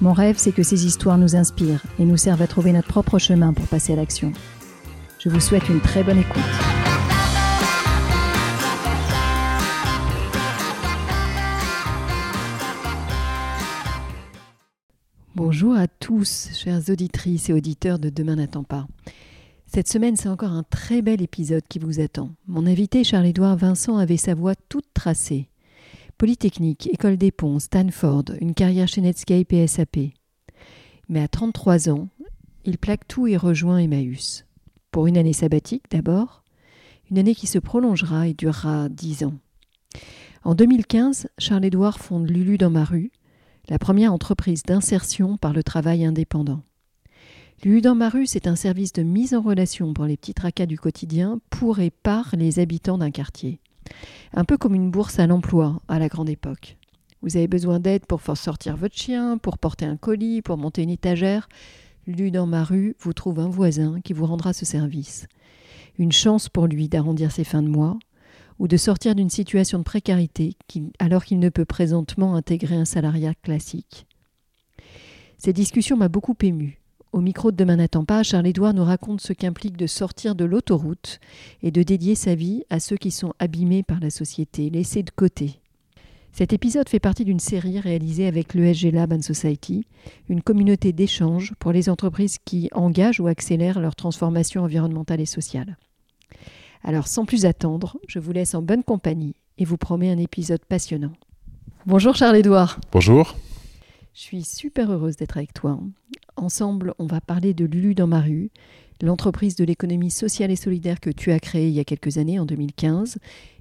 Mon rêve, c'est que ces histoires nous inspirent et nous servent à trouver notre propre chemin pour passer à l'action. Je vous souhaite une très bonne écoute. Bonjour à tous, chères auditrices et auditeurs de Demain n'attend pas. Cette semaine, c'est encore un très bel épisode qui vous attend. Mon invité, Charles-Édouard Vincent, avait sa voie toute tracée. Polytechnique, École des Ponts, Stanford, une carrière chez Netscape et SAP. Mais à 33 ans, il plaque tout et rejoint Emmaüs. Pour une année sabbatique d'abord, une année qui se prolongera et durera 10 ans. En 2015, Charles-Édouard fonde Lulu dans ma rue, la première entreprise d'insertion par le travail indépendant. Lulu dans ma rue, c'est un service de mise en relation pour les petits tracas du quotidien pour et par les habitants d'un quartier. Un peu comme une bourse à l'emploi à la grande époque. Vous avez besoin d'aide pour faire sortir votre chien, pour porter un colis, pour monter une étagère. Lulu dans ma rue vous trouve un voisin qui vous rendra ce service. Une chance pour lui d'arrondir ses fins de mois ou de sortir d'une situation de précarité alors qu'il ne peut présentement intégrer un salariat classique. Cette discussion m'a beaucoup émue. Au micro de Demain n'attend pas, Charles-Édouard nous raconte ce qu'implique de sortir de l'autoroute et de dédier sa vie à ceux qui sont abîmés par la société, laissés de côté. Cet épisode fait partie d'une série réalisée avec l'ESG Lab and Society, une communauté d'échange pour les entreprises qui engagent ou accélèrent leur transformation environnementale et sociale. Alors sans plus attendre, je vous laisse en bonne compagnie et vous promets un épisode passionnant. Bonjour Charles-Édouard. Bonjour. Je suis super heureuse d'être avec toi. Ensemble, on va parler de Lulu dans ma rue, l'entreprise de l'économie sociale et solidaire que tu as créée il y a quelques années, en 2015,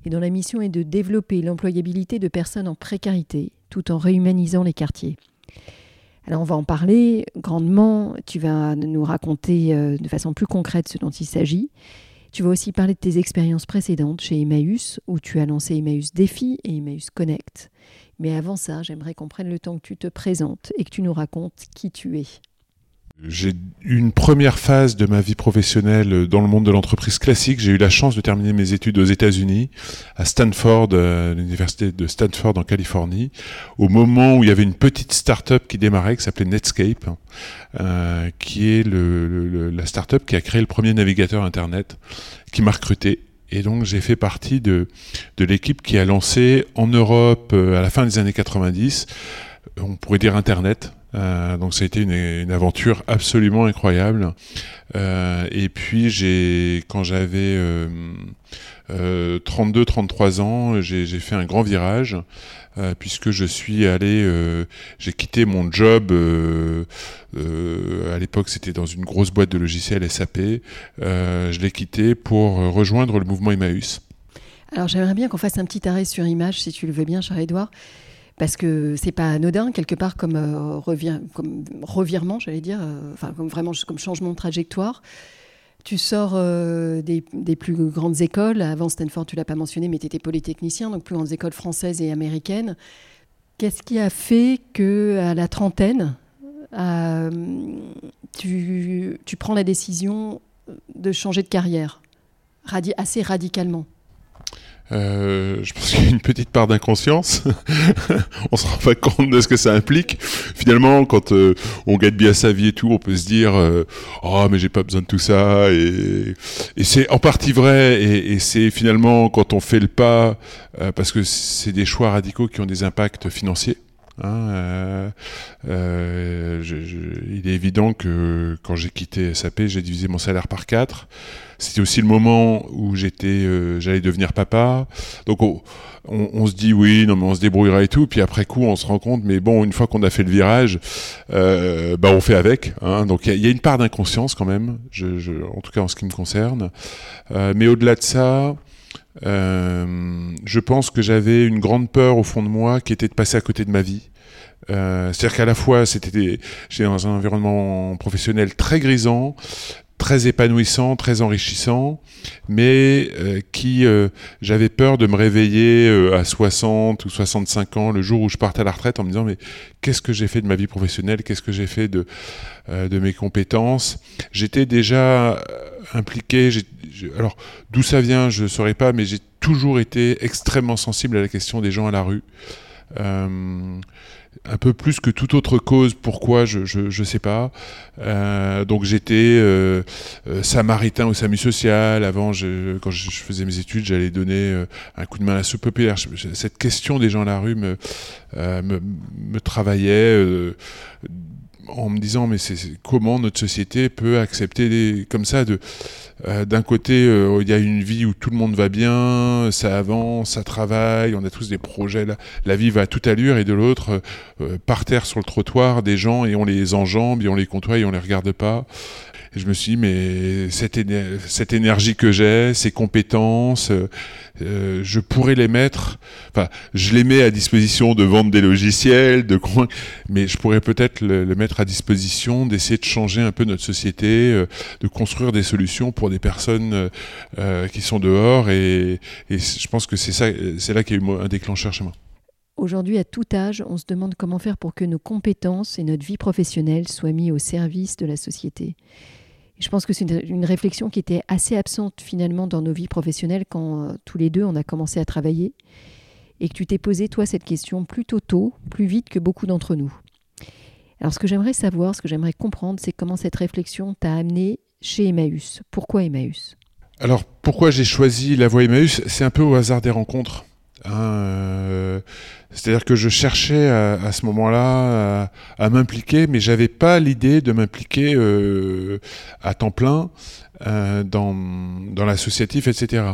et dont la mission est de développer l'employabilité de personnes en précarité, tout en réhumanisant les quartiers. Alors on va en parler grandement, tu vas nous raconter de façon plus concrète ce dont il s'agit. Tu vas aussi parler de tes expériences précédentes chez Emmaüs, où tu as lancé Emmaüs Défi et Emmaüs Connect. Mais avant ça, j'aimerais qu'on prenne le temps que tu te présentes et que tu nous racontes qui tu es. J'ai eu une première phase de ma vie professionnelle dans le monde de l'entreprise classique. J'ai eu la chance de terminer mes études aux États-Unis, à Stanford, à l'université de Stanford en Californie, au moment où il y avait une petite start-up qui démarrait, qui s'appelait Netscape, qui est la start-up qui a créé le premier navigateur Internet, qui m'a recruté. Et donc j'ai fait partie de l'équipe qui a lancé en Europe, à la fin des années 90, on pourrait dire Internet. Donc ça a été une aventure absolument incroyable. Et puis quand j'avais 32-33 ans, j'ai fait un grand virage puisque je suis allé, j'ai quitté mon job. À l'époque, c'était dans une grosse boîte de logiciels SAP. Je l'ai quitté pour rejoindre le mouvement Emmaüs. Alors j'aimerais bien qu'on fasse un petit arrêt sur image, si tu le veux bien, Charles-Édouard. Parce que c'est pas anodin, quelque part, comme revirement, j'allais dire, enfin, comme vraiment comme changement de trajectoire. Tu sors des plus grandes écoles. Avant Stanford, tu l'as pas mentionné, mais tu étais polytechnicien, donc plus grandes écoles françaises et américaines. Qu'est-ce qui a fait qu'à la trentaine, tu prends la décision de changer de carrière assez radicalement ? Je pense qu'il y a une petite part d'inconscience. On se rend pas compte de ce que ça implique. Finalement, quand on gagne bien sa vie et tout, on peut se dire oh mais j'ai pas besoin de tout ça. Et c'est en partie vrai. Et c'est finalement quand on fait le pas, parce que c'est des choix radicaux qui ont des impacts financiers. Il est évident que quand j'ai quitté SAP, j'ai divisé mon salaire par 4. C'était aussi le moment où j'allais devenir papa. Donc on se dit oui, non mais on se débrouillera et tout. Puis après coup, on se rend compte, mais bon, une fois qu'on a fait le virage, on fait avec. Donc il y a une part d'inconscience quand même, en tout cas en ce qui me concerne. Mais au-delà de ça, Je pense que j'avais une grande peur au fond de moi qui était de passer à côté de ma vie. C'est-à-dire qu'à la fois, j'étais dans un environnement professionnel très grisant, très épanouissant, très enrichissant, mais j'avais peur de me réveiller à 60 ou 65 ans, le jour où je parte à la retraite, en me disant mais qu'est-ce que j'ai fait de ma vie professionnelle, qu'est-ce que j'ai fait de mes compétences. J'étais déjà impliqué, alors d'où ça vient je ne saurais pas, mais j'ai toujours été extrêmement sensible à la question des gens à la rue. Un peu plus que toute autre cause, pourquoi je sais pas. Donc j'étais samaritain au SAMU social. Avant, quand je faisais mes études, j'allais donner un coup de main à la soupe populaire. Cette question des gens à la rue me travaillait en me disant mais comment notre société peut accepter comme ça d'un côté il y a une vie où tout le monde va bien, ça avance, ça travaille, on a tous des projets, la vie va à toute allure, et de l'autre par terre sur le trottoir des gens, et on les enjambe et on les côtoie et on les regarde pas. Et je me suis dit mais cette énergie que j'ai, ces compétences, je pourrais les mettre, enfin je les mets à disposition de vendre des logiciels, mais je pourrais peut-être le mettre à disposition d'essayer de changer un peu notre société, de construire des solutions pour des personnes qui sont dehors, et je pense que c'est là qu'il y a eu un déclencheur chez moi. Aujourd'hui, à tout âge, on se demande comment faire pour que nos compétences et notre vie professionnelle soient mises au service de la société. Je pense que c'est une réflexion qui était assez absente finalement dans nos vies professionnelles quand tous les deux on a commencé à travailler, et que tu t'es posé toi cette question plutôt tôt, plus vite que beaucoup d'entre nous. Alors ce que j'aimerais savoir, ce que j'aimerais comprendre, c'est comment cette réflexion t'a amené chez Emmaüs. Pourquoi Emmaüs ? Alors pourquoi j'ai choisi la voie Emmaüs ? C'est un peu au hasard des rencontres. C'est-à-dire que je cherchais à ce moment-là à m'impliquer, mais j'avais pas l'idée de m'impliquer à temps plein dans l'associatif, etc.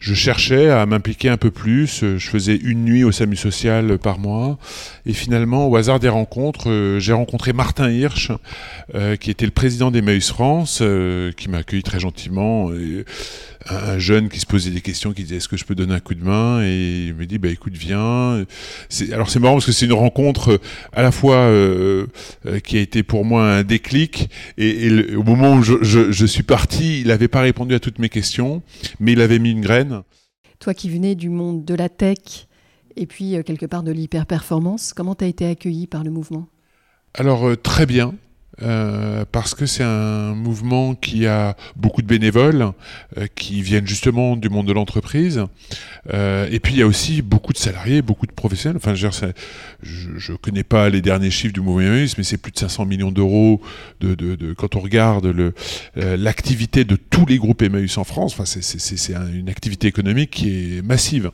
Je cherchais à m'impliquer un peu plus, je faisais une nuit au SAMU social par mois, et finalement, au hasard des rencontres, j'ai rencontré Martin Hirsch, qui était le président d'Emmaüs France, qui m'a accueilli très gentiment, et un jeune qui se posait des questions, qui disait « Est-ce que je peux donner un coup de main ?» Et il me dit « Bah écoute, viens ». Alors c'est marrant parce que c'est une rencontre à la fois qui a été pour moi un déclic, et au moment où je suis parti, il n'avait pas répondu à toutes mes questions, mais il avait mis une graine. Toi qui venais du monde de la tech et puis quelque part de l'hyper-performance, comment tu as été accueilli par le mouvement ? Alors très bien. Parce que c'est un mouvement qui a beaucoup de bénévoles qui viennent justement du monde de l'entreprise, et puis il y a aussi beaucoup de salariés, beaucoup de professionnels. Enfin, je connais pas les derniers chiffres du mouvement Emmaüs, mais c'est plus de 500 millions d'euros quand on regarde l'activité de tous les groupes Emmaüs en France. Enfin, c'est une activité économique qui est massive.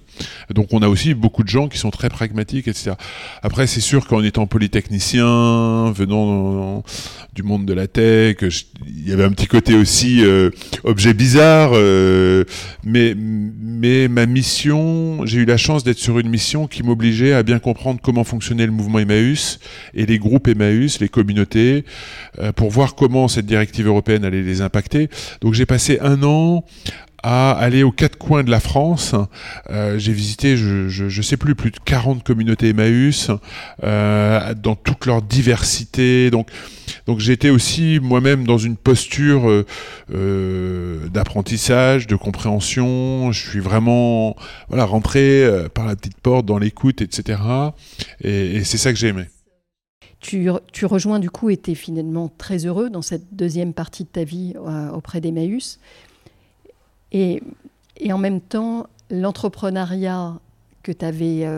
Donc on a aussi beaucoup de gens qui sont très pragmatiques, etc. Après, c'est sûr qu'en étant polytechnicien, venant du monde de la tech, il y avait un petit côté aussi objet bizarre, mais ma mission, j'ai eu la chance d'être sur une mission qui m'obligeait à bien comprendre comment fonctionnait le mouvement Emmaüs et les groupes Emmaüs, les communautés, pour voir comment cette directive européenne allait les impacter. Donc j'ai passé un an à aller aux quatre coins de la France. J'ai visité, je sais plus de 40 communautés Emmaüs, dans toute leur diversité. Donc j'étais aussi moi-même dans une posture d'apprentissage, de compréhension. Je suis vraiment rentré par la petite porte dans l'écoute, etc. Et c'est ça que j'ai aimé. Tu rejoins du coup, et t'es finalement très heureux dans cette deuxième partie de ta vie auprès d'Emmaüs. Et en même temps, l'entrepreneuriat que tu avais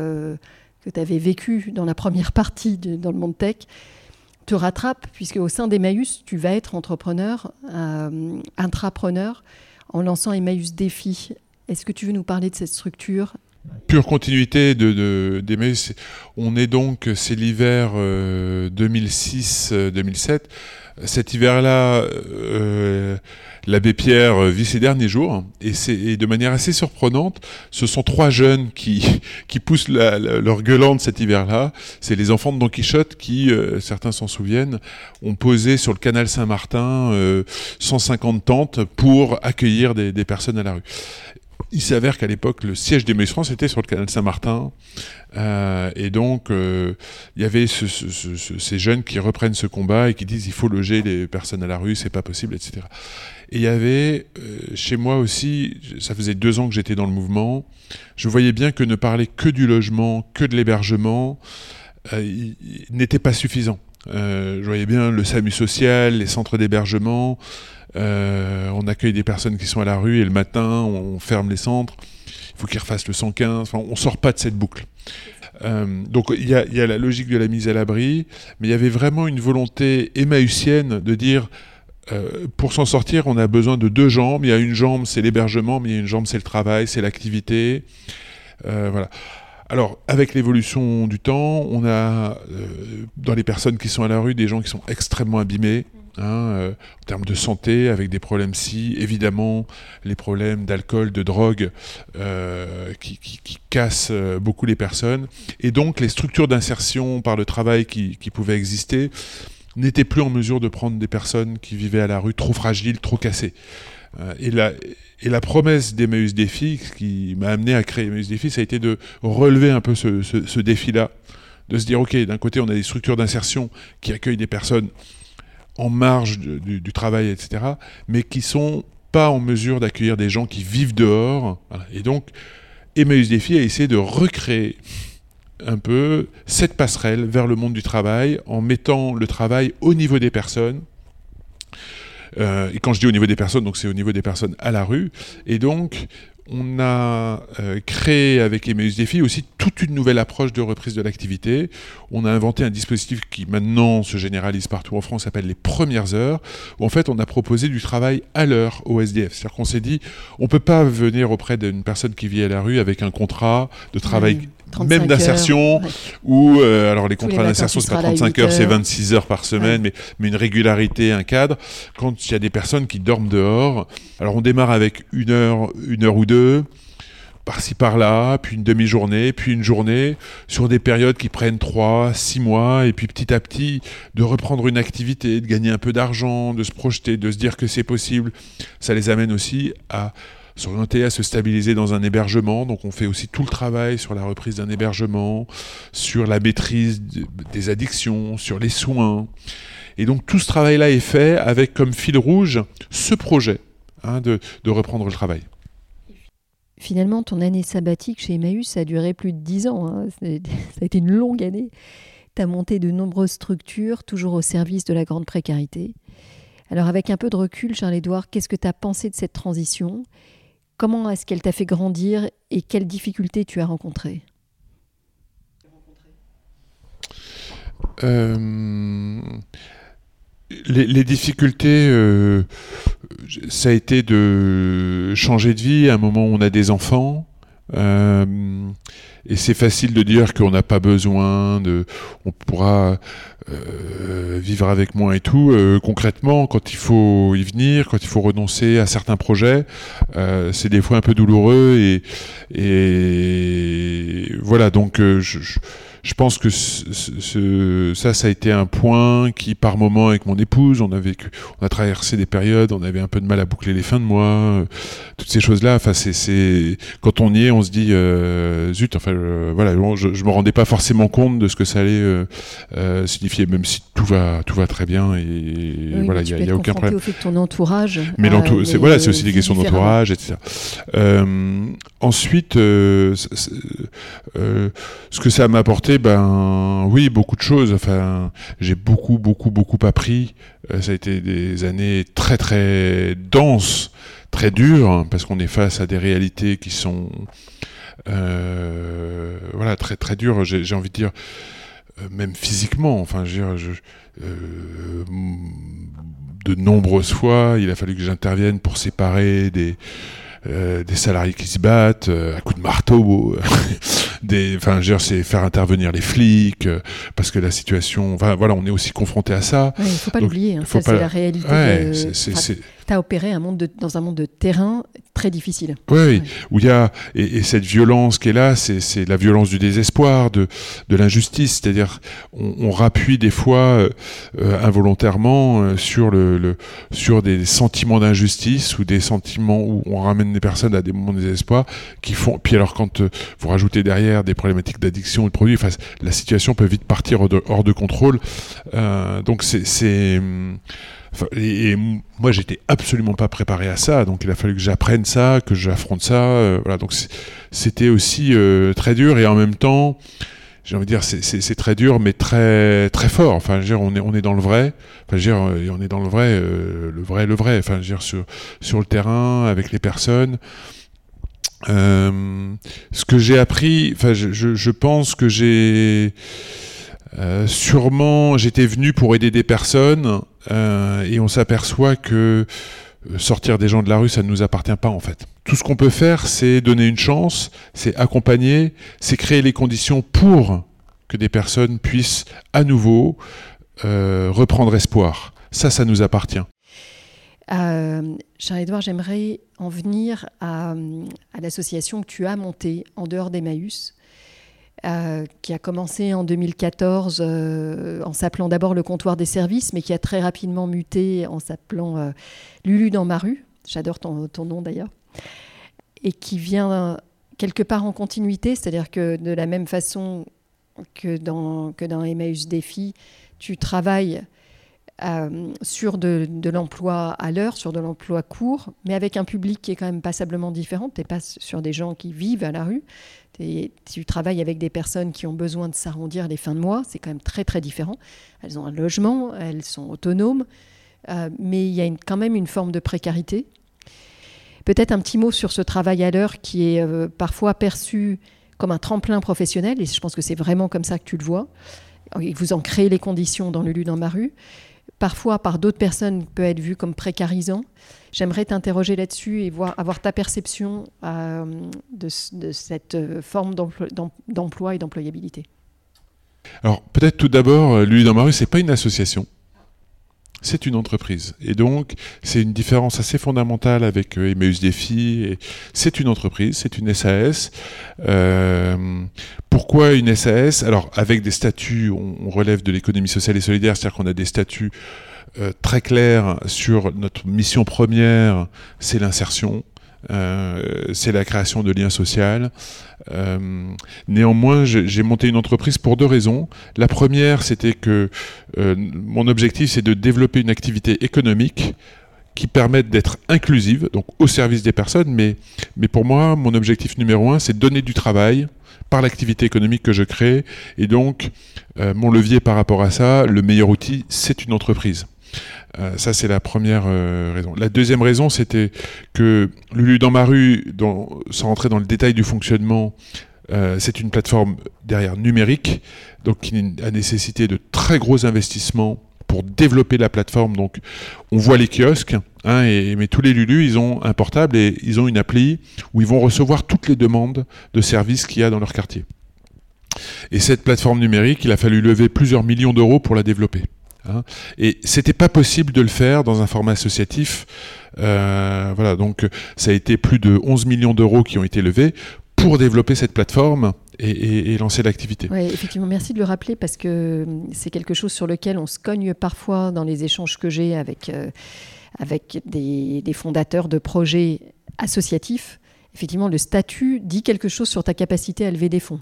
vécu dans la première partie dans le monde tech te rattrape, puisque au sein d'Emmaüs, tu vas être entrepreneur, intrapreneur, en lançant Emmaüs Défi. Est-ce que tu veux nous parler de cette structure ? Pure continuité d'Emmaüs. On est donc, c'est l'hiver 2006-2007. Cet hiver-là, l'abbé Pierre vit ses derniers jours, et de manière assez surprenante, ce sont trois jeunes qui poussent leur gueulante cet hiver-là. C'est les Enfants de Don Quichotte qui, certains s'en souviennent, ont posé sur le canal Saint-Martin 150 tentes pour accueillir des personnes à la rue. Il s'avère qu'à l'époque, le siège d'Emmaüs-France était sur le canal Saint-Martin. Et donc, il y avait ces jeunes qui reprennent ce combat et qui disent il faut loger les personnes à la rue, c'est pas possible, etc. Et il y avait, chez moi aussi, ça faisait 2 ans que j'étais dans le mouvement, je voyais bien que ne parler que du logement, que de l'hébergement, n'était pas suffisant. Je voyais bien le SAMU social, les centres d'hébergement, on accueille des personnes qui sont à la rue et le matin on ferme les centres, il faut qu'ils refassent le 115, enfin, on sort pas de cette boucle. Donc il y a la logique de la mise à l'abri, mais il y avait vraiment une volonté emmaüsienne de dire pour s'en sortir on a besoin de 2 jambes, il y a une jambe c'est l'hébergement, mais il y a une jambe c'est le travail, c'est l'activité, voilà. Alors, avec l'évolution du temps, on a dans les personnes qui sont à la rue des gens qui sont extrêmement abîmés, en termes de santé, avec des problèmes psy, évidemment les problèmes d'alcool, de drogue, qui cassent beaucoup les personnes. Et donc, les structures d'insertion par le travail qui pouvaient exister n'étaient plus en mesure de prendre des personnes qui vivaient à la rue trop fragiles, trop cassées. Et la promesse d'Emmaüs Défi, ce qui m'a amené à créer Emmaüs Défi, ça a été de relever un peu ce défi-là, de se dire, ok, d'un côté on a des structures d'insertion qui accueillent des personnes en marge du travail, etc., mais qui ne sont pas en mesure d'accueillir des gens qui vivent dehors. Voilà. Et donc, Emmaüs Défi a essayé de recréer un peu cette passerelle vers le monde du travail en mettant le travail au niveau des personnes. Et quand je dis au niveau des personnes, donc c'est au niveau des personnes à la rue. Et donc, on a créé avec Emmaüs Défi aussi toute une nouvelle approche de reprise de l'activité. On a inventé un dispositif qui maintenant se généralise partout en France, s'appelle les Premières Heures, où en fait on a proposé du travail à l'heure au SDF. C'est-à-dire qu'on s'est dit, on ne peut pas venir auprès d'une personne qui vit à la rue avec un contrat de travail... Oui. Même d'insertion, ouais. Ou alors les contrats d'insertion, c'est pas 35 heures, c'est 26 heures par semaine, ouais. mais une régularité, un cadre. Quand il y a des personnes qui dorment dehors, alors on démarre avec une heure ou deux, par-ci par-là, puis une demi-journée, puis une journée, sur des périodes qui prennent 3, 6 mois, et puis petit à petit, de reprendre une activité, de gagner un peu d'argent, de se projeter, de se dire que c'est possible, ça les amène aussi à... s'orienter, à se stabiliser dans un hébergement. Donc on fait aussi tout le travail sur la reprise d'un hébergement, sur la maîtrise des addictions, sur les soins. Et donc tout ce travail-là est fait avec comme fil rouge ce projet de reprendre le travail. Finalement, ton année sabbatique chez Emmaüs a duré plus de 10 ans. Ça a été une longue année. Tu as monté de nombreuses structures, toujours au service de la grande précarité. Alors avec un peu de recul, Charles-Édouard, qu'est-ce que tu as pensé de cette transition ? Comment est-ce qu'elle t'a fait grandir et quelles difficultés tu as rencontrées ? Les difficultés, ça a été de changer de vie à un moment où on a des enfants. Et c'est facile de dire qu'on n'a pas besoin, on pourra vivre avec moins et tout. Concrètement, quand il faut y venir, quand il faut renoncer à certains projets, c'est des fois un peu douloureux. Et voilà, donc je pense que ça a été un point qui, par moment, avec mon épouse, on a traversé des périodes, on avait un peu de mal à boucler les fins de mois, toutes ces choses-là. Enfin, quand on y est, on se dit, zut. Enfin, voilà, je me rendais pas forcément compte de ce que ça allait signifier, même si tout va très bien et oui, voilà, il y a aucun problème. Au fait de ton entourage. Mais c'est aussi des questions d'entourage, etc. Ensuite, ce que ça m'a apporté. Ben oui, beaucoup de choses. Enfin, j'ai beaucoup appris. Ça a été des années très très denses, très dures, parce qu'on est face à des réalités qui sont très très dures. J'ai envie de dire, même physiquement. Enfin, de nombreuses fois, il a fallu que j'intervienne pour séparer des salariés qui se battent à coups de marteau, c'est faire intervenir les flics parce que la situation, on est aussi confronté à ça. Il ne faut pas l'oublier, c'est la réalité. Ouais, tu as opéré dans un monde de terrain très difficile. Oui, ouais. Où il y a cette violence qui est là, c'est la violence du désespoir, de l'injustice. C'est-à-dire, on rappuie des fois involontairement sur des sentiments d'injustice ou des sentiments où on ramène des personnes à des moments de désespoir qui font. Puis alors, quand vous rajoutez derrière des problématiques d'addiction ou de produits, enfin, la situation peut vite partir hors de contrôle. Donc et moi, j'étais absolument pas préparé à ça, donc il a fallu que j'apprenne ça, que j'affronte ça. Voilà, donc c'était aussi très dur, et en même temps, j'ai envie de dire, c'est très dur, mais très très fort. Enfin, je veux dire, on est dans le vrai. Enfin, je veux dire, on est dans le vrai, le vrai. Enfin, je veux dire, sur le terrain avec les personnes. Ce que j'ai appris, enfin, je pense que j'ai sûrement, j'étais venu pour aider des personnes, et on s'aperçoit que sortir des gens de la rue, ça ne nous appartient pas en fait. Tout ce qu'on peut faire, c'est donner une chance, c'est accompagner, c'est créer les conditions pour que des personnes puissent à nouveau reprendre espoir. Ça nous appartient. Charles-Édouard, j'aimerais en venir à l'association que tu as montée en dehors d'Emmaüs, qui a commencé en 2014 en s'appelant d'abord le comptoir des services, mais qui a très rapidement muté en s'appelant Lulu dans ma rue, j'adore ton nom d'ailleurs, et qui vient quelque part en continuité, c'est-à-dire que de la même façon que dans Emmaüs Défi, tu travailles sur de l'emploi à l'heure, sur de l'emploi court, mais avec un public qui est quand même passablement différent. Tu n'es pas sur des gens qui vivent à la rue, tu travailles avec des personnes qui ont besoin de s'arrondir les fins de mois, c'est quand même très très différent. Elles ont un logement, elles sont autonomes, mais il y a quand même une forme de précarité. Peut-être un petit mot sur ce travail à l'heure qui est parfois perçu comme un tremplin professionnel, et je pense que c'est vraiment comme ça que tu le vois. Vous en créez les conditions dans Lulu dans ma rue. Parfois, par d'autres personnes, peut être vu comme précarisant. J'aimerais t'interroger là-dessus et avoir ta perception de cette forme d'emploi et d'employabilité. Alors, peut-être tout d'abord, Lulu dans ma rue, ce n'est pas une association, c'est une entreprise. Et donc, c'est une différence assez fondamentale avec Emmaüs Défi. Et c'est une entreprise, c'est une SAS. Pourquoi une SAS ? Alors, avec des statuts, on relève de l'économie sociale et solidaire, c'est-à-dire qu'on a des statuts très clairs sur notre mission première, c'est l'insertion. C'est la création de liens sociaux. Néanmoins, j'ai monté une entreprise pour deux raisons. La première, c'était que mon objectif, c'est de développer une activité économique qui permette d'être inclusive, donc au service des personnes. Mais pour moi, mon objectif numéro 1, c'est de donner du travail par l'activité économique que je crée. Et donc, mon levier par rapport à ça, le meilleur outil, c'est une entreprise. Ça, c'est la première raison. La deuxième raison, c'était que Lulu dans ma rue, sans rentrer dans le détail du fonctionnement, c'est une plateforme derrière numérique, donc qui a nécessité de très gros investissements pour développer la plateforme. Donc, on voit les kiosques, hein, mais tous les Lulu, ils ont un portable et ils ont une appli où ils vont recevoir toutes les demandes de services qu'il y a dans leur quartier. Et cette plateforme numérique, il a fallu lever plusieurs millions d'euros pour la développer. Et c'était pas possible de le faire dans un format associatif. Voilà, donc ça a été plus de 11 millions d'euros qui ont été levés pour développer cette plateforme et lancer l'activité. Oui, effectivement, merci de le rappeler parce que c'est quelque chose sur lequel on se cogne parfois dans les échanges que j'ai avec des fondateurs de projets associatifs. Effectivement, le statut dit quelque chose sur ta capacité à lever des fonds.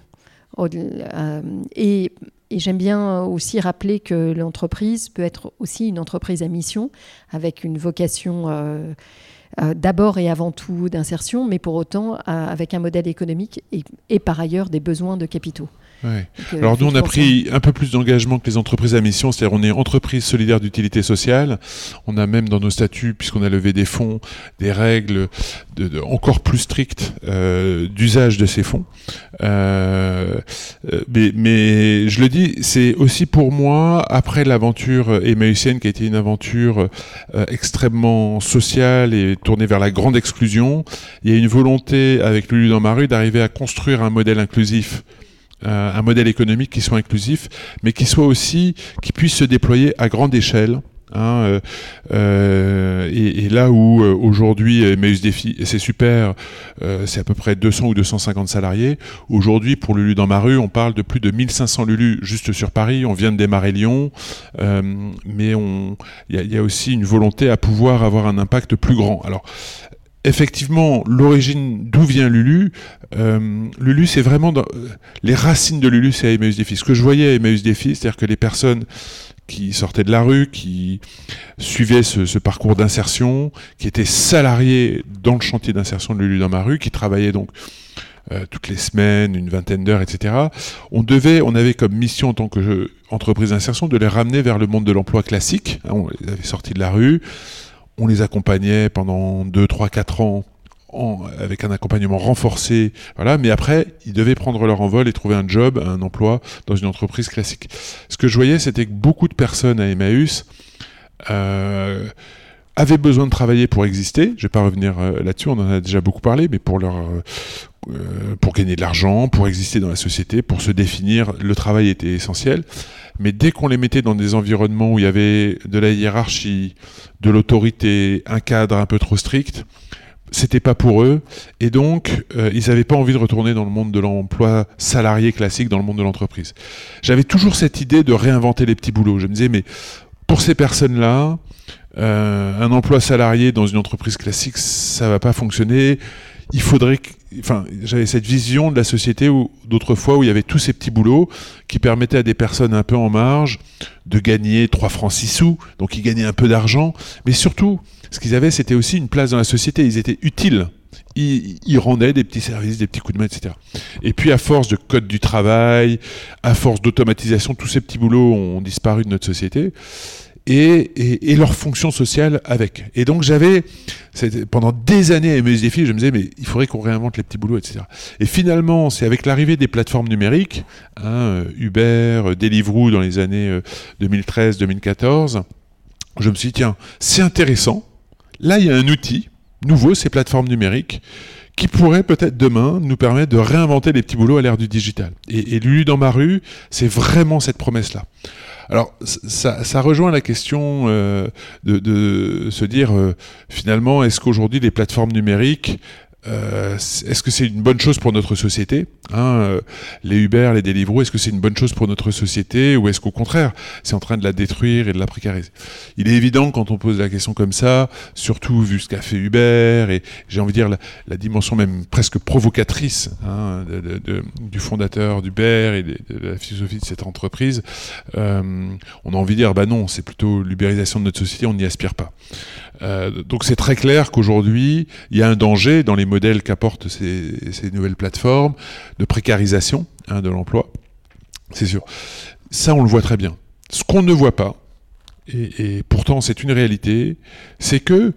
Et j'aime bien aussi rappeler que l'entreprise peut être aussi une entreprise à mission, avec une vocation d'abord et avant tout d'insertion, mais pour autant avec un modèle économique et par ailleurs des besoins de capitaux. Ouais. Donc, alors nous, on a pris un peu plus d'engagement que les entreprises à mission, c'est-à-dire on est entreprise solidaire d'utilité sociale, on a même dans nos statuts, puisqu'on a levé des fonds, des règles encore plus strictes d'usage de ces fonds. Mais je le dis, c'est aussi pour moi, après l'aventure emmaüsienne qui a été une aventure extrêmement sociale et tournée vers la grande exclusion, il y a une volonté avec Lulu dans ma rue d'arriver à construire un modèle inclusif, un modèle économique qui soit inclusif, mais qui puisse se déployer à grande échelle Et là où aujourd'hui Emmaüs Défi, c'est super, c'est à peu près 200 ou 250 salariés. Aujourd'hui, pour Lulu dans ma rue, on parle de plus de 1500 Lulu juste sur Paris. On vient de démarrer Lyon, mais il y a aussi une volonté à pouvoir avoir un impact plus grand. Alors, effectivement, l'origine d'où vient Lulu, Lulu, c'est vraiment les racines de Lulu, c'est à Emmaüs Défi. Ce que je voyais à Emmaüs Défi, c'est-à-dire que les personnes qui sortaient de la rue, qui suivaient ce parcours d'insertion, qui étaient salariés dans le chantier d'insertion de Lulu dans ma rue, qui travaillaient donc toutes les semaines, une vingtaine d'heures, etc. On avait comme mission en tant qu'entreprise d'insertion de les ramener vers le monde de l'emploi classique. On les avait sortis de la rue, on les accompagnait pendant 2, 3, 4 ans avec un accompagnement renforcé, voilà. Mais après, ils devaient prendre leur envol et trouver un job, un emploi dans une entreprise classique. Ce que je voyais, c'était que beaucoup de personnes à Emmaüs avaient besoin de travailler pour exister. Je vais pas revenir là-dessus, on en a déjà beaucoup parlé, mais pour gagner de l'argent, pour exister dans la société, pour se définir, le travail était essentiel. Mais dès qu'on les mettait dans des environnements où il y avait de la hiérarchie, de l'autorité, un cadre un peu trop strict, c'était pas pour eux, et donc ils n'avaient pas envie de retourner dans le monde de l'emploi salarié classique, dans le monde de l'entreprise. J'avais toujours cette idée de réinventer les petits boulots. Je me disais, mais pour ces personnes-là, un emploi salarié dans une entreprise classique, ça va pas fonctionner. Il faudrait que... Enfin, j'avais cette vision de la société d'autrefois où il y avait tous ces petits boulots qui permettaient à des personnes un peu en marge de gagner 3 francs 6 sous, donc ils gagnaient un peu d'argent, mais surtout, ce qu'ils avaient, c'était aussi une place dans la société, ils étaient utiles, ils rendaient des petits services, des petits coups de main, etc. Et puis à force de code du travail, à force d'automatisation, tous ces petits boulots ont disparu de notre société. Et leur fonction sociale avec. Et donc j'avais, pendant des années à Emmaüs Défi, je me disais, mais il faudrait qu'on réinvente les petits boulots, etc. Et finalement, c'est avec l'arrivée des plateformes numériques, Uber, Deliveroo dans les années 2013-2014, je me suis dit, tiens, c'est intéressant, là il y a un outil nouveau, ces plateformes numériques, qui pourrait peut-être demain nous permettre de réinventer les petits boulots à l'ère du digital. Et Lulu dans ma rue, c'est vraiment cette promesse-là. Alors, ça rejoint la question de se dire, finalement, est-ce qu'aujourd'hui, les plateformes numériques, est-ce que c'est une bonne chose pour notre société, les Uber, les Deliveroo, est-ce que c'est une bonne chose pour notre société, ou est-ce qu'au contraire, c'est en train de la détruire et de la précariser? Il est évident, quand on pose la question comme ça, surtout vu ce qu'a fait Uber, et j'ai envie de dire la dimension même presque provocatrice du fondateur d'Uber et de la philosophie de cette entreprise, on a envie de dire, bah non, c'est plutôt l'ubérisation de notre société, on n'y aspire pas. Donc c'est très clair qu'aujourd'hui, il y a un danger dans les modèles qu'apportent ces nouvelles plateformes de précarisation de l'emploi, c'est sûr. Ça, on le voit très bien. Ce qu'on ne voit pas, et pourtant c'est une réalité, c'est que,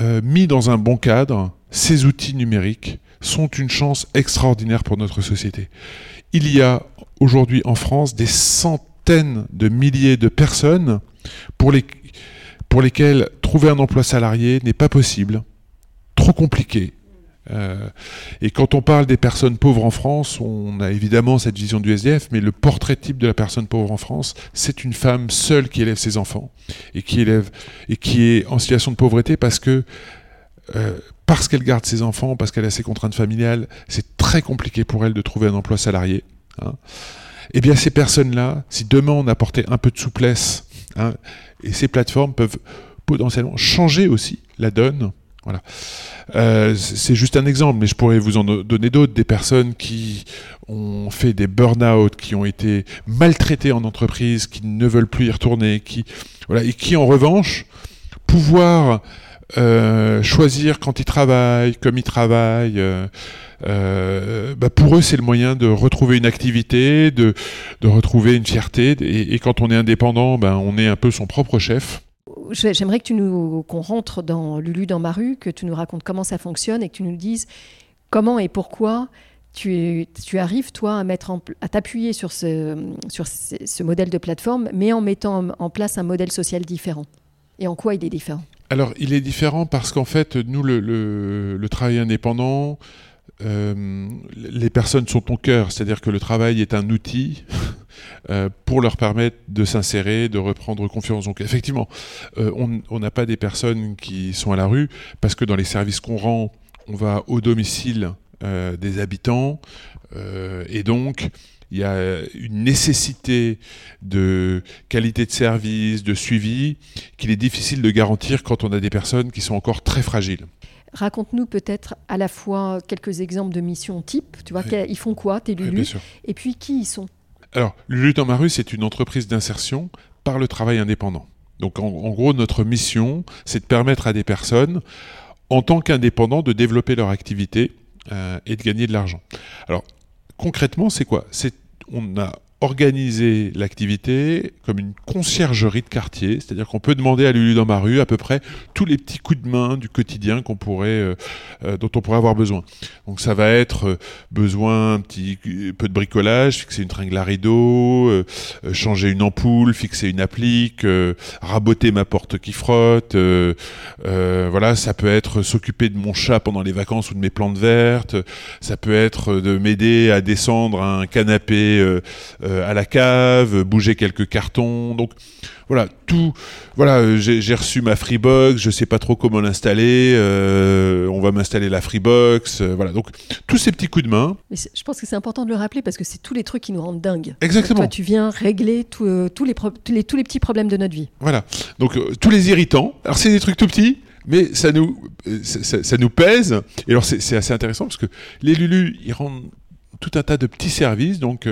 mis dans un bon cadre, ces outils numériques sont une chance extraordinaire pour notre société. Il y a aujourd'hui en France des centaines de milliers de personnes pour lesquelles trouver un emploi salarié n'est pas possible, trop compliqué. Et quand on parle des personnes pauvres en France, on a évidemment cette vision du SDF, mais le portrait type de la personne pauvre en France, c'est une femme seule qui élève ses enfants et qui est en situation de pauvreté parce qu'elle garde ses enfants, parce qu'elle a ses contraintes familiales, c'est très compliqué pour elle de trouver un emploi salarié. Eh bien, ces personnes-là, si demain on apportait un peu de souplesse, et ces plateformes peuvent potentiellement changer aussi la donne. Voilà. C'est juste un exemple, mais je pourrais vous en donner d'autres, des personnes qui ont fait des burn-out, qui ont été maltraitées en entreprise, qui ne veulent plus y retourner, et qui en revanche pouvoir choisir quand ils travaillent, comme ils travaillent. Pour eux, c'est le moyen de retrouver une activité, de retrouver une fierté. Et quand on est indépendant, on est un peu son propre chef. J'aimerais que qu'on rentre dans Lulu dans ma rue, que tu nous racontes comment ça fonctionne et que tu nous dises comment et pourquoi tu arrives, toi, à t'appuyer sur ce modèle de plateforme, mais en mettant en place un modèle social différent. Et en quoi il est différent ? Alors, il est différent parce qu'en fait, nous, le travail indépendant, les personnes sont ton cœur, c'est-à-dire que le travail est un outil pour leur permettre de s'insérer, de reprendre confiance. Donc effectivement, on n'a pas des personnes qui sont à la rue, parce que dans les services qu'on rend, on va au domicile des habitants, et donc il y a une nécessité de qualité de service, de suivi, qu'il est difficile de garantir quand on a des personnes qui sont encore très fragiles. Raconte-nous peut-être à la fois quelques exemples de missions type. Tu vois, oui. Ils font quoi, tes Lulu ? Et puis, qui ils sont ? Alors, Lulu dans ma rue, c'est une entreprise d'insertion par le travail indépendant. Donc, en gros, notre mission, c'est de permettre à des personnes, en tant qu'indépendants, de développer leur activité et de gagner de l'argent. Alors, concrètement, c'est quoi ? On a organisé l'activité comme une conciergerie de quartier, c'est-à-dire qu'on peut demander à Lulu dans ma rue à peu près tous les petits coups de main du quotidien dont on pourrait avoir besoin. Donc ça va être besoin un petit peu de bricolage, fixer une tringle à rideau, changer une ampoule, fixer une applique, raboter ma porte qui frotte, voilà, ça peut être s'occuper de mon chat pendant les vacances ou de mes plantes vertes, ça peut être de m'aider à descendre un canapé à la cave, bouger quelques cartons. Donc voilà, tout. Voilà, j'ai reçu ma Freebox, je sais pas trop comment l'installer. On va m'installer la Freebox. Voilà, donc tous ces petits coups de main. Mais je pense que c'est important de le rappeler parce que c'est tous les trucs qui nous rendent dingues. Exactement. Toi, tu viens régler tous les petits problèmes de notre vie. Voilà. Donc tous les irritants. Alors c'est des trucs tout petits. Mais ça nous pèse. Et alors c'est assez intéressant parce que les Lulu, ils rendent tout un tas de petits services, donc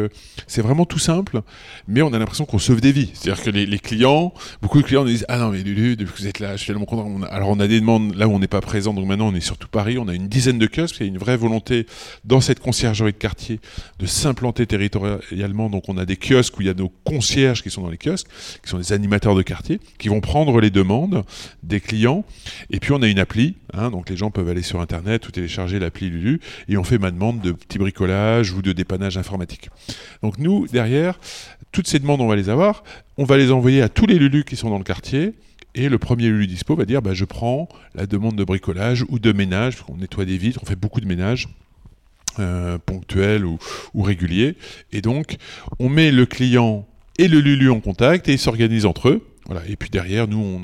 c'est vraiment tout simple, mais on a l'impression qu'on sauve des vies. C'est-à-dire que les clients, beaucoup de clients nous disent « Ah non, mais Lulu, depuis que vous êtes là, je suis tellement content. » Alors on a des demandes là où on n'est pas présent, donc maintenant on est surtout Paris, on a une dizaine de kiosques, il y a une vraie volonté dans cette conciergerie de quartier de s'implanter territorialement, donc on a des kiosques où il y a nos concierges qui sont dans les kiosques, qui sont des animateurs de quartier, qui vont prendre les demandes des clients, et puis on a une appli, donc les gens peuvent aller sur internet ou télécharger l'appli Lulu, et on fait ma demande de petits bricolages, ou de dépannage informatique. Donc nous, derrière, toutes ces demandes, on va les avoir, on va les envoyer à tous les Lulu qui sont dans le quartier, et le premier Lulu dispo va dire, je prends la demande de bricolage ou de ménage, parce qu'on nettoie des vitres, on fait beaucoup de ménage, ponctuel ou régulier, et donc on met le client et le Lulu en contact, et ils s'organisent entre eux. Voilà. Et puis derrière, nous,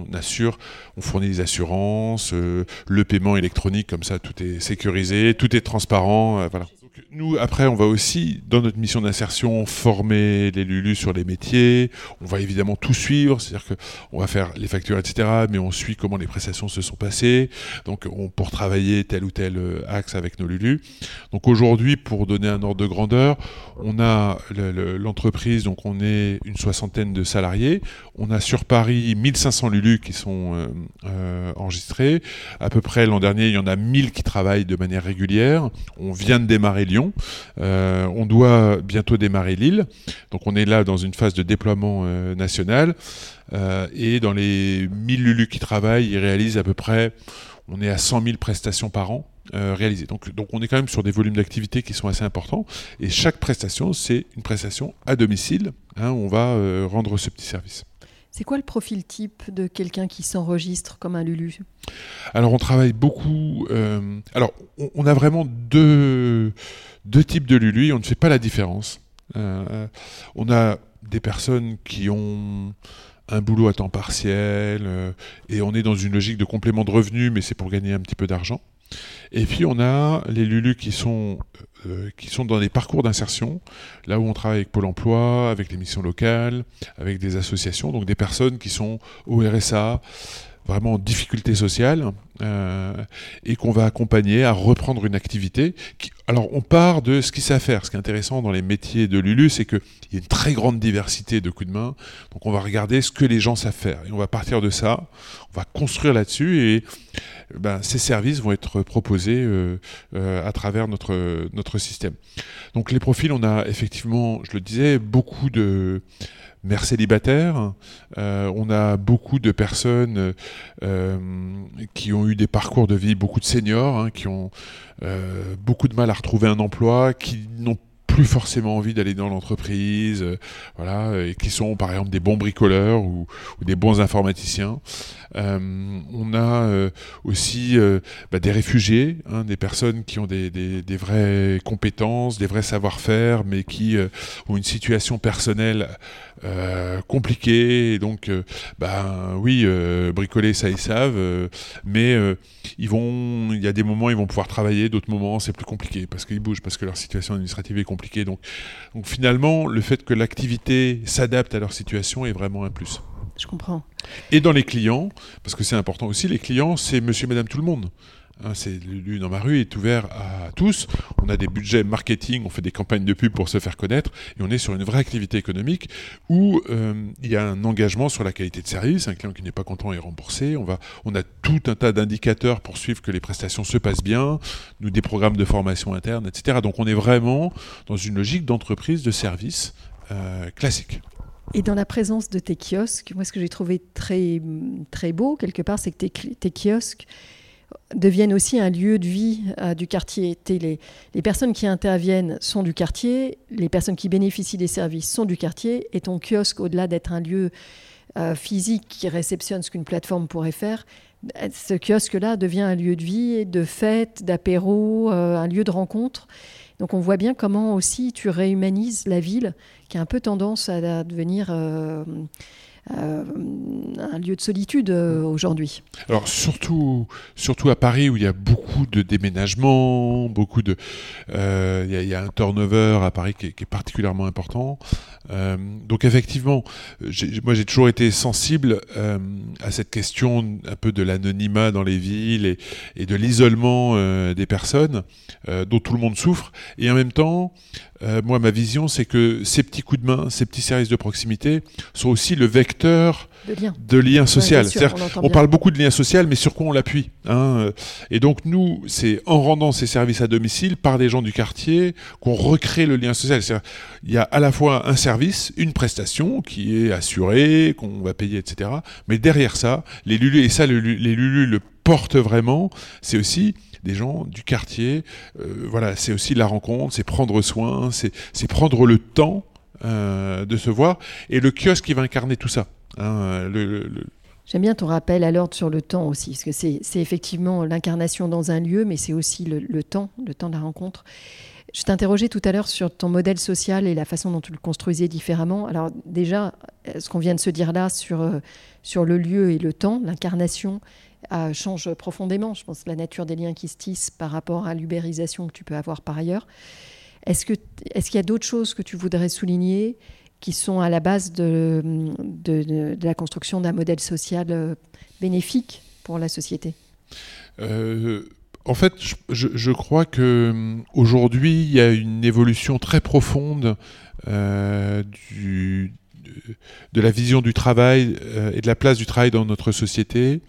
on fournit des assurances, le paiement électronique, comme ça, tout est sécurisé, tout est transparent. Voilà. Donc, nous, après, on va aussi, dans notre mission d'insertion, former les Lulu sur les métiers. On va évidemment tout suivre, c'est-à-dire qu'on va faire les factures, etc., mais on suit comment les prestations se sont passées. Donc, on peut travailler tel ou tel axe avec nos Lulu. Donc aujourd'hui, pour donner un ordre de grandeur, on a l'entreprise, donc on est une 60aine de salariés. On a sur Paris, 1500 Lulu qui sont enregistrés. À peu près l'an dernier, il y en a 1000 qui travaillent de manière régulière. On vient de démarrer Lyon. On doit bientôt démarrer Lille. Donc on est là dans une phase de déploiement national. Et dans les 1000 Lulu qui travaillent, ils réalisent à peu près, on est à 100 000 prestations par an réalisées. Donc on est quand même sur des volumes d'activité qui sont assez importants. Et chaque prestation, c'est une prestation à domicile. On va rendre ce petit service. C'est quoi le profil type de quelqu'un qui s'enregistre comme un Lulu ? Alors, on travaille beaucoup... alors, on a vraiment deux types de Lulu et on ne fait pas la différence. On a des personnes qui ont un boulot à temps partiel et on est dans une logique de complément de revenu, mais c'est pour gagner un petit peu d'argent. Et puis, on a les Lulu qui sont dans des parcours d'insertion, là où on travaille avec Pôle emploi, avec les missions locales, avec des associations, donc des personnes qui sont au RSA, vraiment en difficulté sociale, et qu'on va accompagner à reprendre une activité. Alors on part de ce qu'ils savent faire. Ce qui est intéressant dans les métiers de Lulu, c'est qu'il y a une très grande diversité de coups de main, donc on va regarder ce que les gens savent faire, et on va partir de ça, on va construire là-dessus, et ces services vont être proposés à travers notre système. Donc les profils, on a effectivement, je le disais, beaucoup de mères célibataires, on a beaucoup de personnes qui ont eu des parcours de vie, beaucoup de seniors, qui ont beaucoup de mal à retrouver un emploi, qui n'ont plus forcément envie d'aller dans l'entreprise, voilà, et qui sont par exemple des bons bricoleurs ou des bons informaticiens. On a aussi des réfugiés, hein, des personnes qui ont des vraies compétences, des vrais savoir-faire, mais qui ont une situation personnelle compliquée. Et donc, bricoler, ça ils savent, mais il y a des moments ils vont pouvoir travailler, d'autres moments c'est plus compliqué parce qu'ils bougent, parce que leur situation administrative est compliquée. Donc finalement, le fait que l'activité s'adapte à leur situation est vraiment un plus. Je comprends. Et dans les clients, parce que c'est important aussi, les clients, c'est monsieur, madame, tout le monde. Hein, c'est Lulu dans ma rue, est ouvert à tous. On a des budgets marketing, on fait des campagnes de pub pour se faire connaître, et on est sur une vraie activité économique où il y a un engagement sur la qualité de service. Un client qui n'est pas content est remboursé. On a tout un tas d'indicateurs pour suivre que les prestations se passent bien, nous des programmes de formation interne, etc. Donc on est vraiment dans une logique d'entreprise de service classique. Et dans la présence de tes kiosques, moi ce que j'ai trouvé très, très beau quelque part, c'est que tes kiosques deviennent aussi un lieu de vie du quartier. Les personnes qui interviennent sont du quartier, les personnes qui bénéficient des services sont du quartier, et ton kiosque, au-delà d'être un lieu physique qui réceptionne ce qu'une plateforme pourrait faire, ce kiosque-là devient un lieu de vie, de fête, d'apéro, un lieu de rencontre. Donc on voit bien comment aussi tu réhumanises la ville, qui a un peu tendance à devenir un lieu de solitude aujourd'hui. Alors surtout à Paris, où il y a beaucoup de déménagements, il y a un turnover à Paris qui est particulièrement important. Donc effectivement, j'ai toujours été sensible à cette question un peu de l'anonymat dans les villes et de l'isolement des personnes dont tout le monde souffre. Et en même temps, moi ma vision, c'est que ces petits coups de main, ces petits services de proximité sont aussi le vecteur de lien social. Ouais, on parle beaucoup de lien social, mais sur quoi on l'appuie, hein ? Et donc nous, c'est en rendant ces services à domicile par des gens du quartier qu'on recrée le lien social. C'est-à-dire, il y a à la fois un service, une prestation qui est assurée, qu'on va payer, etc. Mais derrière ça, les Lulu, et ça les Lulu le portent vraiment, c'est aussi des gens du quartier. C'est aussi la rencontre, c'est prendre soin, c'est prendre le temps de se voir, et le kiosque qui va incarner tout ça. Hein, J'aime bien ton rappel à l'ordre sur le temps aussi, parce que c'est effectivement l'incarnation dans un lieu, mais c'est aussi le temps de la rencontre. Je t'interrogeais tout à l'heure sur ton modèle social et la façon dont tu le construisais différemment. Alors déjà, ce qu'on vient de se dire là sur le lieu et le temps, l'incarnation change profondément. Je pense que la nature des liens qui se tissent par rapport à l'ubérisation que tu peux avoir par ailleurs. Est-ce qu'il y a d'autres choses que tu voudrais souligner qui sont à la base de la construction d'un modèle social bénéfique pour la société ? En fait, je crois qu'aujourd'hui, il y a une évolution très profonde de la vision du travail et de la place du travail dans notre société.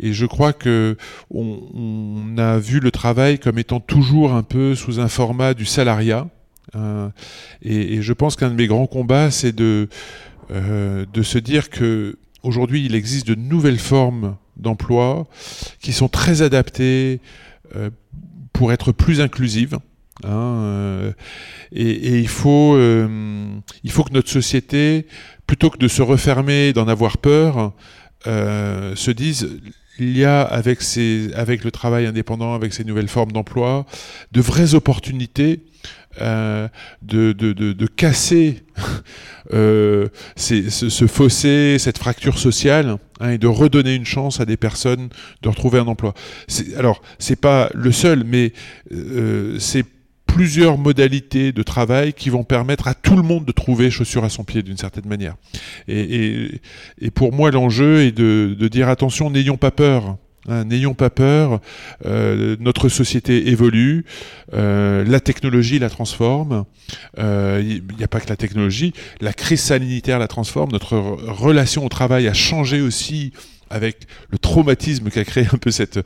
Et je crois qu'on a vu le travail comme étant toujours un peu sous un format du salariat. Et je pense qu'un de mes grands combats, c'est de se dire qu'aujourd'hui, il existe de nouvelles formes d'emploi qui sont très adaptées pour être plus inclusives. Et il faut que notre société, plutôt que de se refermer, d'en avoir peur, se dise il y a avec le travail indépendant, avec ces nouvelles formes d'emploi, de vraies opportunités de casser ce fossé, cette fracture sociale, hein, et de redonner une chance à des personnes de retrouver un emploi. C'est pas le seul, mais c'est plusieurs modalités de travail qui vont permettre à tout le monde de trouver chaussure à son pied d'une certaine manière. Et pour moi, l'enjeu est de dire attention, n'ayons pas peur. Hein, n'ayons pas peur, notre société évolue, la technologie la transforme, il n'y a pas que la technologie, la crise sanitaire la transforme, notre relation au travail a changé aussi avec le traumatisme qu'a créé un peu cette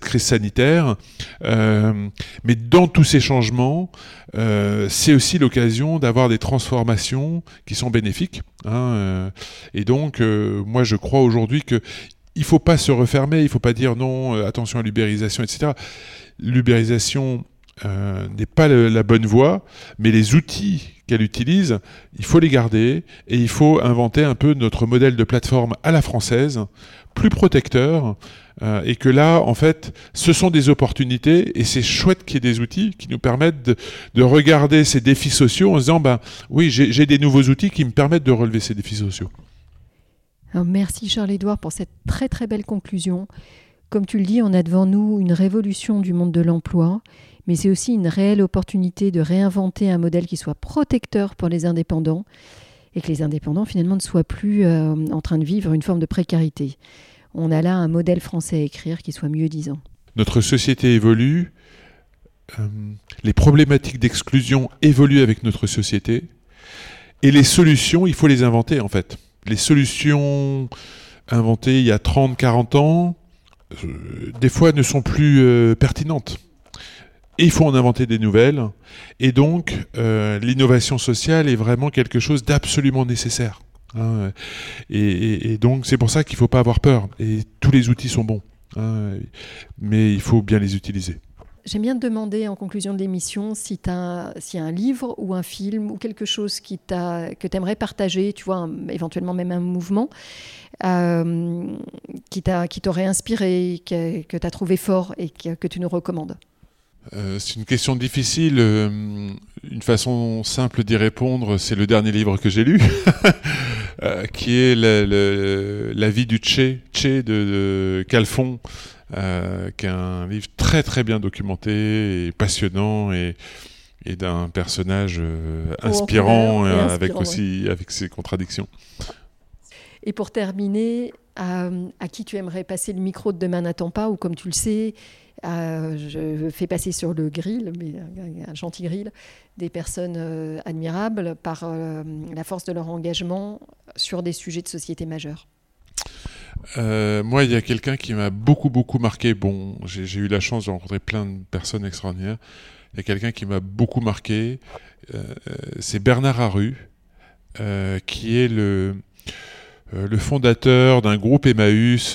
crise sanitaire. Mais dans tous ces changements, c'est aussi l'occasion d'avoir des transformations qui sont bénéfiques. Hein, et donc, moi, je crois aujourd'hui que il ne faut pas se refermer, il ne faut pas dire non, attention à l'ubérisation, etc. L'ubérisation, n'est pas la bonne voie, mais les outils qu'elle utilise, il faut les garder et il faut inventer un peu notre modèle de plateforme à la française, plus protecteur, et que là, en fait, ce sont des opportunités et c'est chouette qu'il y ait des outils qui nous permettent de regarder ces défis sociaux en se disant, ben oui, j'ai des nouveaux outils qui me permettent de relever ces défis sociaux. Alors, merci Charles-Édouard pour cette très très belle conclusion. Comme tu le dis, on a devant nous une révolution du monde de l'emploi, mais c'est aussi une réelle opportunité de réinventer un modèle qui soit protecteur pour les indépendants et que les indépendants finalement ne soient plus en train de vivre une forme de précarité. On a là un modèle français à écrire qui soit mieux disant. Notre société évolue, les problématiques d'exclusion évoluent avec notre société et les solutions, il faut les inventer en fait. Les solutions inventées il y a 30, 40 ans, des fois ne sont plus pertinentes. Et il faut en inventer des nouvelles. Et donc, l'innovation sociale est vraiment quelque chose d'absolument nécessaire. Hein. Et donc, c'est pour ça qu'il ne faut pas avoir peur. Et tous les outils sont bons. Hein. Mais il faut bien les utiliser. J'aime bien te demander en conclusion de l'émission s'il y a un livre ou un film ou quelque chose que tu aimerais partager, tu vois, éventuellement même un mouvement qui t'aurait inspiré, que tu as trouvé fort et que tu nous recommandes. C'est une question difficile. Une façon simple d'y répondre, c'est le dernier livre que j'ai lu, qui est la vie du Che de Calfon, qui est un livre très très bien documenté et passionnant et d'un personnage inspirant, avec ses contradictions. Et pour terminer, à qui tu aimerais passer le micro de Demain n'attend pas, ou comme tu le sais, je fais passer sur le grill, mais un gentil grill, des personnes admirables par la force de leur engagement sur des sujets de société majeurs. Moi, il y a quelqu'un qui m'a beaucoup, beaucoup marqué. Bon, j'ai eu la chance de rencontrer plein de personnes extraordinaires. Il y a quelqu'un qui m'a beaucoup marqué, c'est Bernard Arrue, qui est le fondateur d'un groupe Emmaüs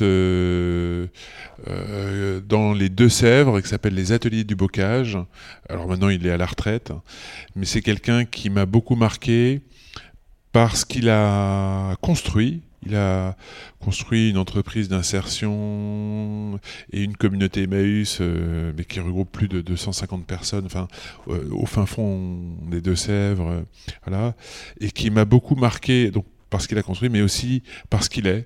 dans les Deux-Sèvres qui s'appelle les Ateliers du Bocage. Alors maintenant il est à la retraite, mais c'est quelqu'un qui m'a beaucoup marqué parce qu'il a construit. Il a construit une entreprise d'insertion et une communauté Emmaüs mais qui regroupe plus de 250 personnes au fin fond des Deux-Sèvres, voilà, et qui m'a beaucoup marqué. Donc, parce qu'il a construit, mais aussi parce qu'il est.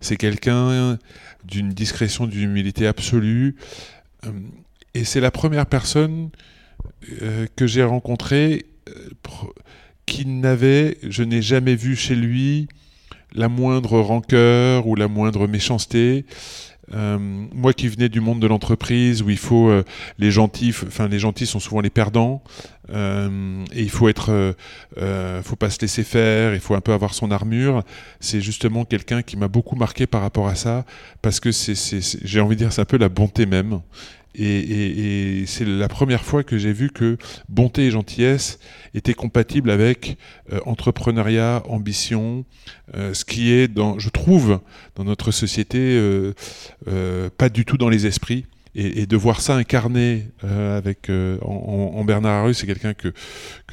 C'est quelqu'un d'une discrétion, d'une humilité absolue. Et c'est la première personne que j'ai rencontrée je n'ai jamais vu chez lui la moindre rancœur ou la moindre méchanceté. Moi qui venais du monde de l'entreprise où il faut les gentils sont souvent les perdants, et il faut faut pas se laisser faire, il faut un peu avoir son armure. C'est justement quelqu'un qui m'a beaucoup marqué par rapport à ça, parce que c'est j'ai envie de dire, c'est un peu la bonté même, et c'est la première fois que j'ai vu que bonté et gentillesse étaient compatibles avec entrepreneuriat, ambition, ce qui est, je trouve, dans notre société pas du tout dans les esprits, et de voir ça incarné en Bernard Arrue, c'est quelqu'un que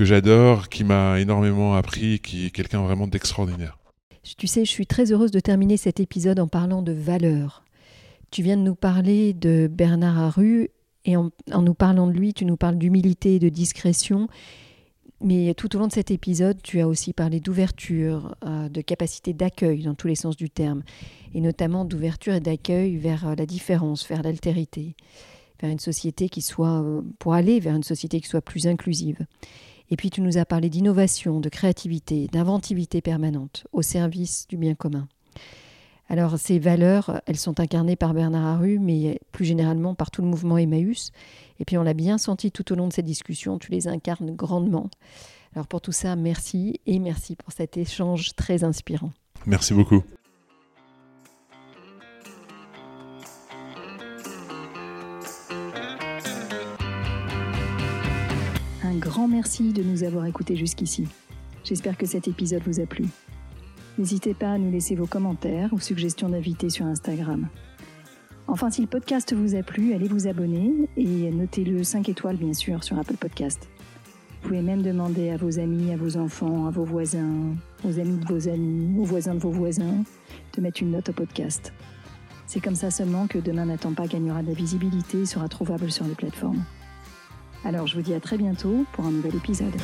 j'adore, qui m'a énormément appris, qui est quelqu'un vraiment d'extraordinaire. Tu sais, je suis très heureuse de terminer cet épisode en parlant de valeurs. Tu viens de nous parler de Bernard Arrue, et en nous parlant de lui, tu nous parles d'humilité et de discrétion. Mais tout au long de cet épisode, tu as aussi parlé d'ouverture, de capacité d'accueil dans tous les sens du terme, et notamment d'ouverture et d'accueil vers la différence, vers l'altérité, vers une société pour aller vers une société qui soit plus inclusive. Et puis tu nous as parlé d'innovation, de créativité, d'inventivité permanente au service du bien commun. Alors, ces valeurs, elles sont incarnées par Bernard Arrue, mais plus généralement par tout le mouvement Emmaüs. Et puis, on l'a bien senti tout au long de cette discussion, tu les incarnes grandement. Alors, pour tout ça, merci, et merci pour cet échange très inspirant. Merci beaucoup. Un grand merci de nous avoir écoutés jusqu'ici. J'espère que cet épisode vous a plu. N'hésitez pas à nous laisser vos commentaires ou suggestions d'invités sur Instagram. Enfin, si le podcast vous a plu, allez vous abonner et notez-le 5 étoiles, bien sûr, sur Apple Podcast. Vous pouvez même demander à vos amis, à vos enfants, à vos voisins, aux amis de vos amis, aux voisins de vos voisins, de mettre une note au podcast. C'est comme ça seulement que Demain n'attend pas gagnera de la visibilité et sera trouvable sur les plateformes. Alors je vous dis à très bientôt pour un nouvel épisode.